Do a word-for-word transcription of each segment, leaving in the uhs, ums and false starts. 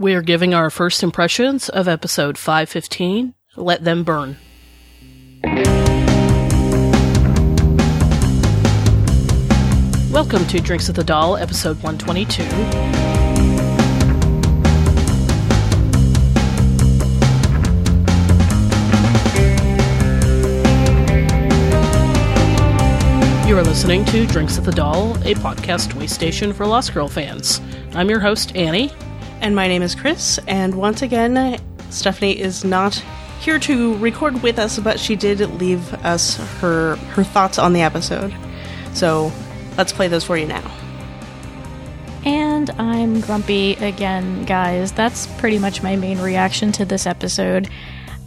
We're giving our first impressions of episode five fifteen, Let Them Burn. Welcome to Drinks with the Doll, episode one twenty-two. You are listening to Drinks with the Doll, a podcast way station for Lost Girl fans. I'm your host, Annie. And my name is Chris, and once again, Stephanie is not here to record with us, but she did leave us her her thoughts on the episode. So let's play those for you now. And I'm grumpy again, guys. That's pretty much my main reaction to this episode.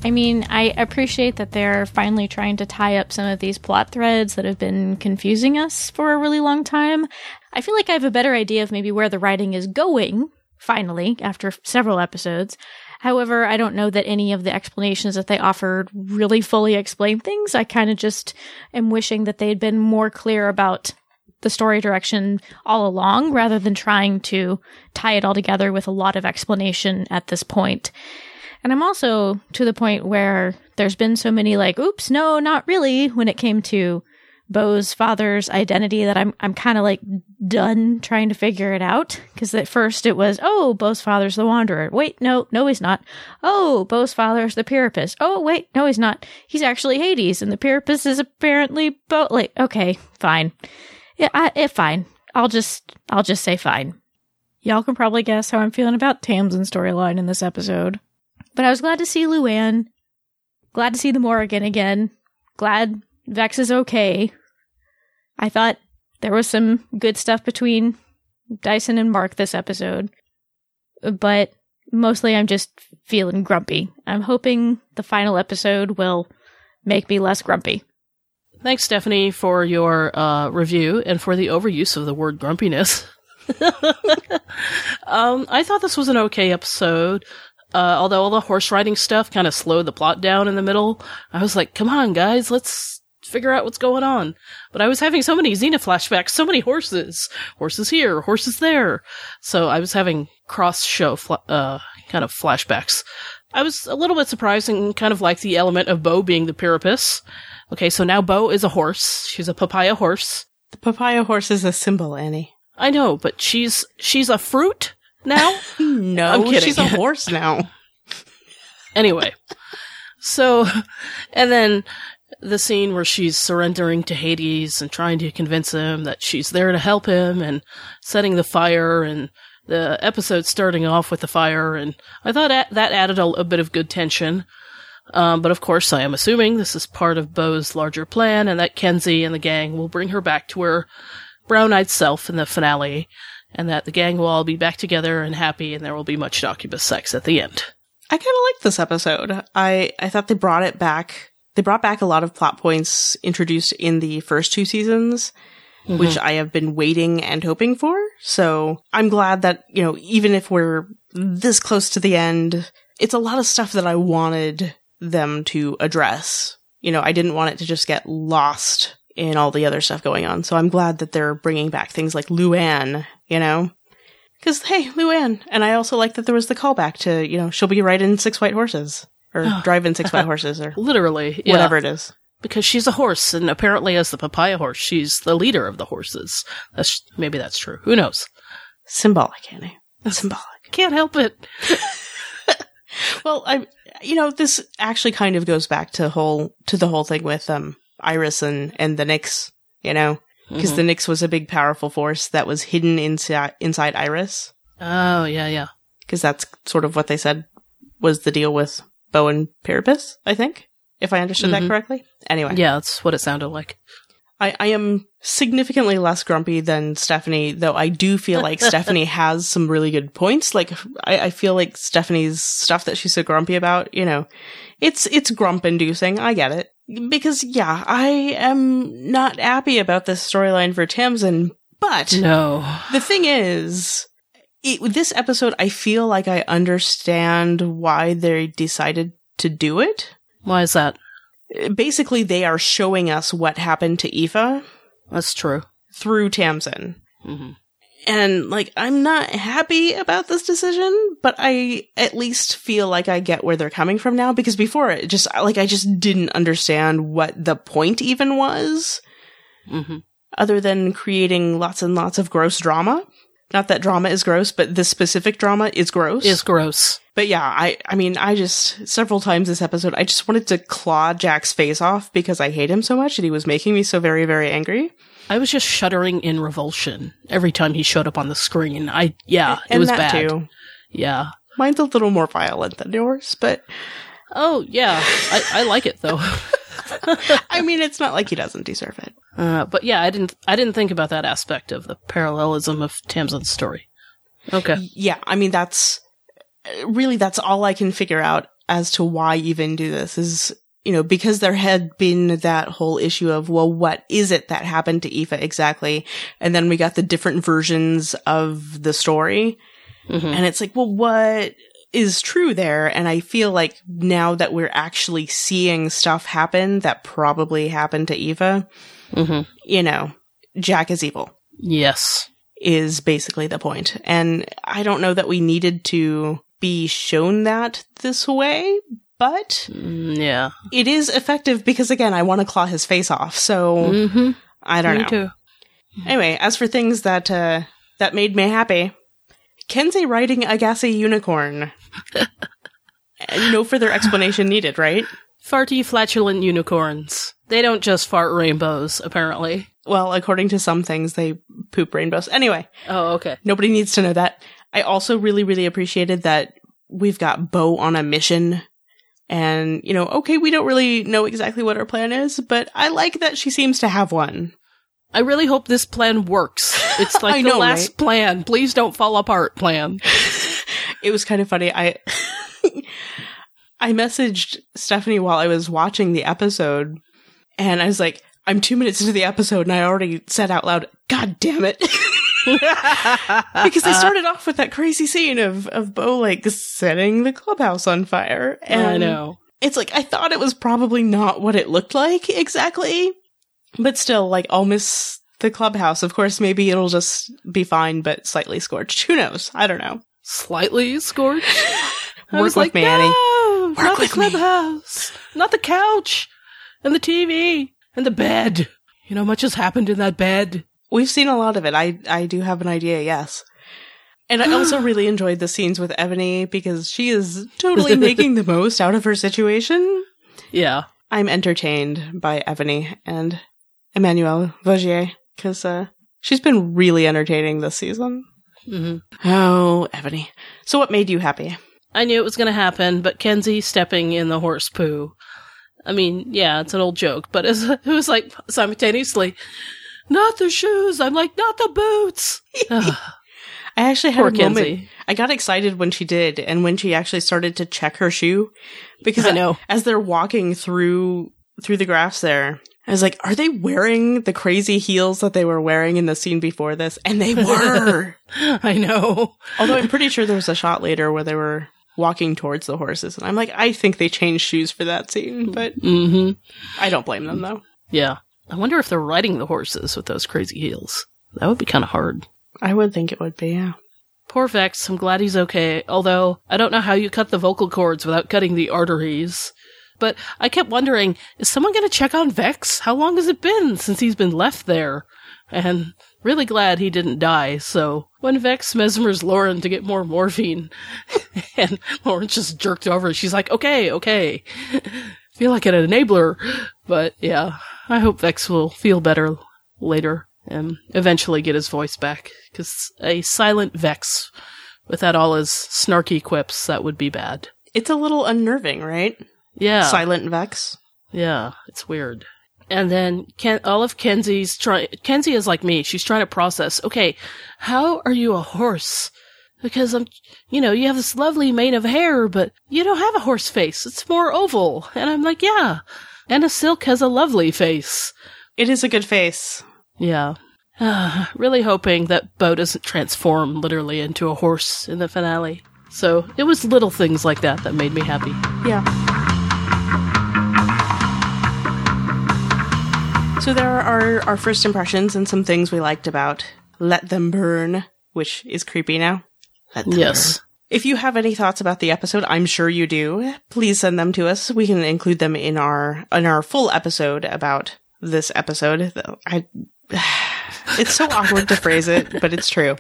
I mean, I appreciate that they're finally trying to tie up some of these plot threads that have been confusing us for a really long time. I feel like I have a better idea of maybe where the writing is going. Finally, after several episodes. However, I don't know that any of the explanations that they offered really fully explain things. I kind of just am wishing that they had been more clear about the story direction all along, rather than trying to tie it all together with a lot of explanation at this point. And I'm also to the point where there's been so many like, oops, no, not really, when it came to Beau's father's identity, that I'm I'm kind of like done trying to figure it out. Because at first it was, oh, Beau's father's the Wanderer. Wait, no, no, he's not. Oh, Beau's father's the Pyrrhopus. Oh, wait, no, he's not. He's actually Hades, and the Pyrrhopus is apparently Beau. Like, okay, fine. Yeah, I, it fine. I'll just I'll just say fine. Y'all can probably guess how I'm feeling about Tamsin's storyline in this episode. But I was glad to see Luann. Glad to see the Morrigan again. Glad Vex is okay. I thought there was some good stuff between Dyson and Mark this episode, but mostly I'm just feeling grumpy. I'm hoping the final episode will make me less grumpy. Thanks, Stephanie, for your uh, review and for the overuse of the word grumpiness. um, I thought this was an okay episode. Uh, although all the horse riding stuff kind of slowed the plot down in the middle, I was like, come on, guys, let's figure out what's going on. But I was having so many Xena flashbacks, so many horses. Horses here, horses there. So I was having cross-show fl- uh, kind of flashbacks. I was a little bit surprised and kind of liked the element of Beau being the Pyrrhopus. Okay, so now Beau is a horse. She's a papaya horse. The papaya horse is a symbol, Annie. I know, but she's she's a fruit now? No, I'm kidding. She's a horse now. Anyway, so, and then the scene where she's surrendering to Hades and trying to convince him that she's there to help him, and setting the fire, and the episode starting off with the fire, and I thought that added a, a bit of good tension. Um, but of course, I am assuming this is part of Beau's larger plan, and that Kenzi and the gang will bring her back to her brown-eyed self in the finale, and that the gang will all be back together and happy, and there will be much succubus sex at the end. I kind of liked this episode. I, I thought they brought it back. They brought back a lot of plot points introduced in the first two seasons, mm-hmm. which I have been waiting and hoping for. So I'm glad that, you know, even if we're this close to the end, it's a lot of stuff that I wanted them to address. You know, I didn't want it to just get lost in all the other stuff going on. So I'm glad that they're bringing back things like Luann, you know? Because, hey, Luann. And I also like that there was the callback to, you know, she'll be riding six white horses. Or drive in six white horses. Or literally. Yeah. Whatever it is. Because she's a horse, and apparently as the papaya horse, she's the leader of the horses. That's, maybe that's true. Who knows? Symbolic, Annie. Symbolic. Can't help it. Well, I, you know, this actually kind of goes back to whole to the whole thing with um Iris and, and the Nyx, you know? Because mm-hmm. the Nyx was a big, powerful force that was hidden inside inside Iris. Oh, yeah, yeah. Because that's sort of what they said was the deal with Beau and Pyrrhopus, I think, if I understood mm-hmm. that correctly. Anyway. Yeah, that's what it sounded like. I, I am significantly less grumpy than Stephanie, though I do feel like Stephanie has some really good points. Like, I, I feel like Stephanie's stuff that she's so grumpy about, you know, it's it's grump-inducing. I get it. Because, yeah, I am not happy about this storyline for Tamsin, but no. The thing is, it, this episode, I feel like I understand why they decided to do it. Why is that? Basically, they are showing us what happened to Aoife. That's true. Through Tamsin. Mm-hmm. And, like, I'm not happy about this decision, but I at least feel like I get where they're coming from now, because before it just, like, I just didn't understand what the point even was, mm-hmm. other than creating lots and lots of gross drama. Not that drama is gross, but this specific drama is gross. Is gross. But yeah, I, I mean, I just, several times this episode, I just wanted to claw Jack's face off because I hate him so much and he was making me so very, very angry. I was just shuddering in revulsion every time he showed up on the screen. I, yeah, and it was that bad. Too. Yeah. Mine's a little more violent than yours, but. Oh, yeah. I, I like it though. I mean, it's not like he doesn't deserve it. Uh, but yeah, I didn't, I didn't think about that aspect of the parallelism of Tamsin's story. Okay. Yeah. I mean, that's really, that's all I can figure out as to why even do this is, you know, because there had been that whole issue of, well, what is it that happened to Aoife exactly? And then we got the different versions of the story. Mm-hmm. And it's like, well, what is true there? And I feel like now that we're actually seeing stuff happen that probably happened to Aoife, mm-hmm. you know, Jack is evil. Yes. Is basically the point. And I don't know that we needed to be shown that this way, but yeah, it is effective because, again, I want to claw his face off. So mm-hmm. I don't me know. Too. Anyway, as for things that uh, that made me happy, Kenzi riding a gassy unicorn. No further explanation needed, right? Farty, flatulent unicorns. They don't just fart rainbows, apparently. Well, according to some things, they poop rainbows. Anyway. Oh, okay. Nobody needs to know that. I also really, really appreciated that we've got Bo on a mission. And, you know, okay, we don't really know exactly what our plan is, but I like that she seems to have one. I really hope this plan works. It's like I the know, last right? plan. Please don't fall apart plan. It was kind of funny. I I messaged Stephanie while I was watching the episode, and I was like, I'm two minutes into the episode, and I already said out loud, God damn it. Because they started off with that crazy scene of, of Bo, like, setting the clubhouse on fire. And I know. It's like, I thought it was probably not what it looked like exactly. But still, like, I'll miss the clubhouse. Of course, maybe it'll just be fine, but slightly scorched. Who knows? I don't know. Slightly scorched? I Work was with like, me, no, Annie. Work not with the clubhouse. Me. Not the couch. And the T V. And the bed. You know, much has happened in that bed. We've seen a lot of it. I, I do have an idea, yes. And I also really enjoyed the scenes with Evony because she is totally making the most out of her situation. Yeah. I'm entertained by Evony and Emmanuelle Vaugier because uh, she's been really entertaining this season. Mm-hmm. Oh, Evony. So what made you happy? I knew it was going to happen, but Kenzi stepping in the horse poo. I mean, yeah, it's an old joke, but it was like simultaneously... Not the shoes. I'm like, not the boots. I actually had a moment. Kenzi. I got excited when she did and when she actually started to check her shoe. Because I know. As they're walking through through the graphs there, I was like, are they wearing the crazy heels that they were wearing in the scene before this? And they were. I know. Although I'm pretty sure there was a shot later where they were walking towards the horses. And I'm like, I think they changed shoes for that scene. But mm-hmm. I don't blame them, though. Yeah. I wonder if they're riding the horses with those crazy heels. That would be kind of hard. I would think it would be, yeah. Poor Vex. I'm glad he's okay. Although, I don't know how you cut the vocal cords without cutting the arteries. But I kept wondering, is someone going to check on Vex? How long has it been since he's been left there? And really glad he didn't die. So when Vex mesmers Lauren to get more morphine, and Lauren just jerked over, she's like, okay, okay. Feel like an enabler. But yeah, I hope Vex will feel better later and eventually get his voice back. Because a silent Vex without all his snarky quips, that would be bad. It's a little unnerving, right? Yeah. Silent Vex. Yeah, it's weird. And then Ken- all of Kenzi's trying... Kenzi is like me. She's trying to process, okay, how are you a horse? Because, I'm, you know, you have this lovely mane of hair, but you don't have a horse face. It's more oval. And I'm like, yeah. Anna Silk has a lovely face. It is a good face. Yeah. Uh, really hoping that Bo doesn't transform literally into a horse in the finale. So it was little things like that that made me happy. Yeah. So there are our first impressions and some things we liked about Let Them Burn. which is creepy now. Let them yes. Burn. If you have any thoughts about the episode, I'm sure you do, please send them to us. We can include them in our in our full episode about this episode. I, it's so awkward to phrase it, but it's true.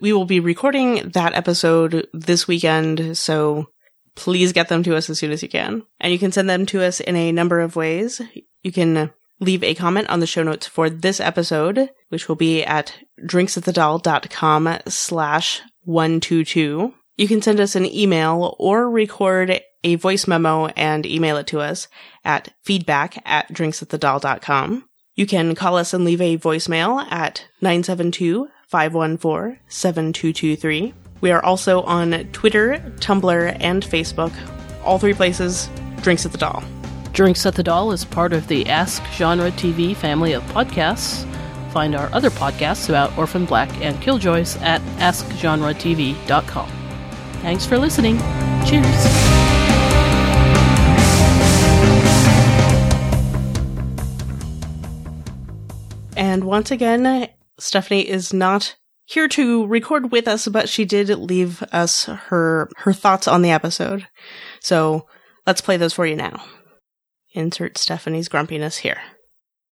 We will be recording that episode this weekend, so please get them to us as soon as you can. And you can send them to us in a number of ways. You can leave a comment on the show notes for this episode, which will be at drinkswiththedoll.com slash 122. You can send us an email or record a voice memo and email it to us at feedback at drinkswiththedoll.com. You can call us and leave a voicemail at nine seven two, five one four, seven two two three. We are also on Twitter, Tumblr, and Facebook. All three places, Drinks at the Doll. Drinks at the Doll is part of the Ask Genre T V family of podcasts. Find our other podcasts about Orphan Black and Killjoys at ask genre t v dot com. Thanks for listening. Cheers. And once again, Stephanie is not here to record with us, but she did leave us her her thoughts on the episode. So let's play those for you now. Insert Stephanie's grumpiness here.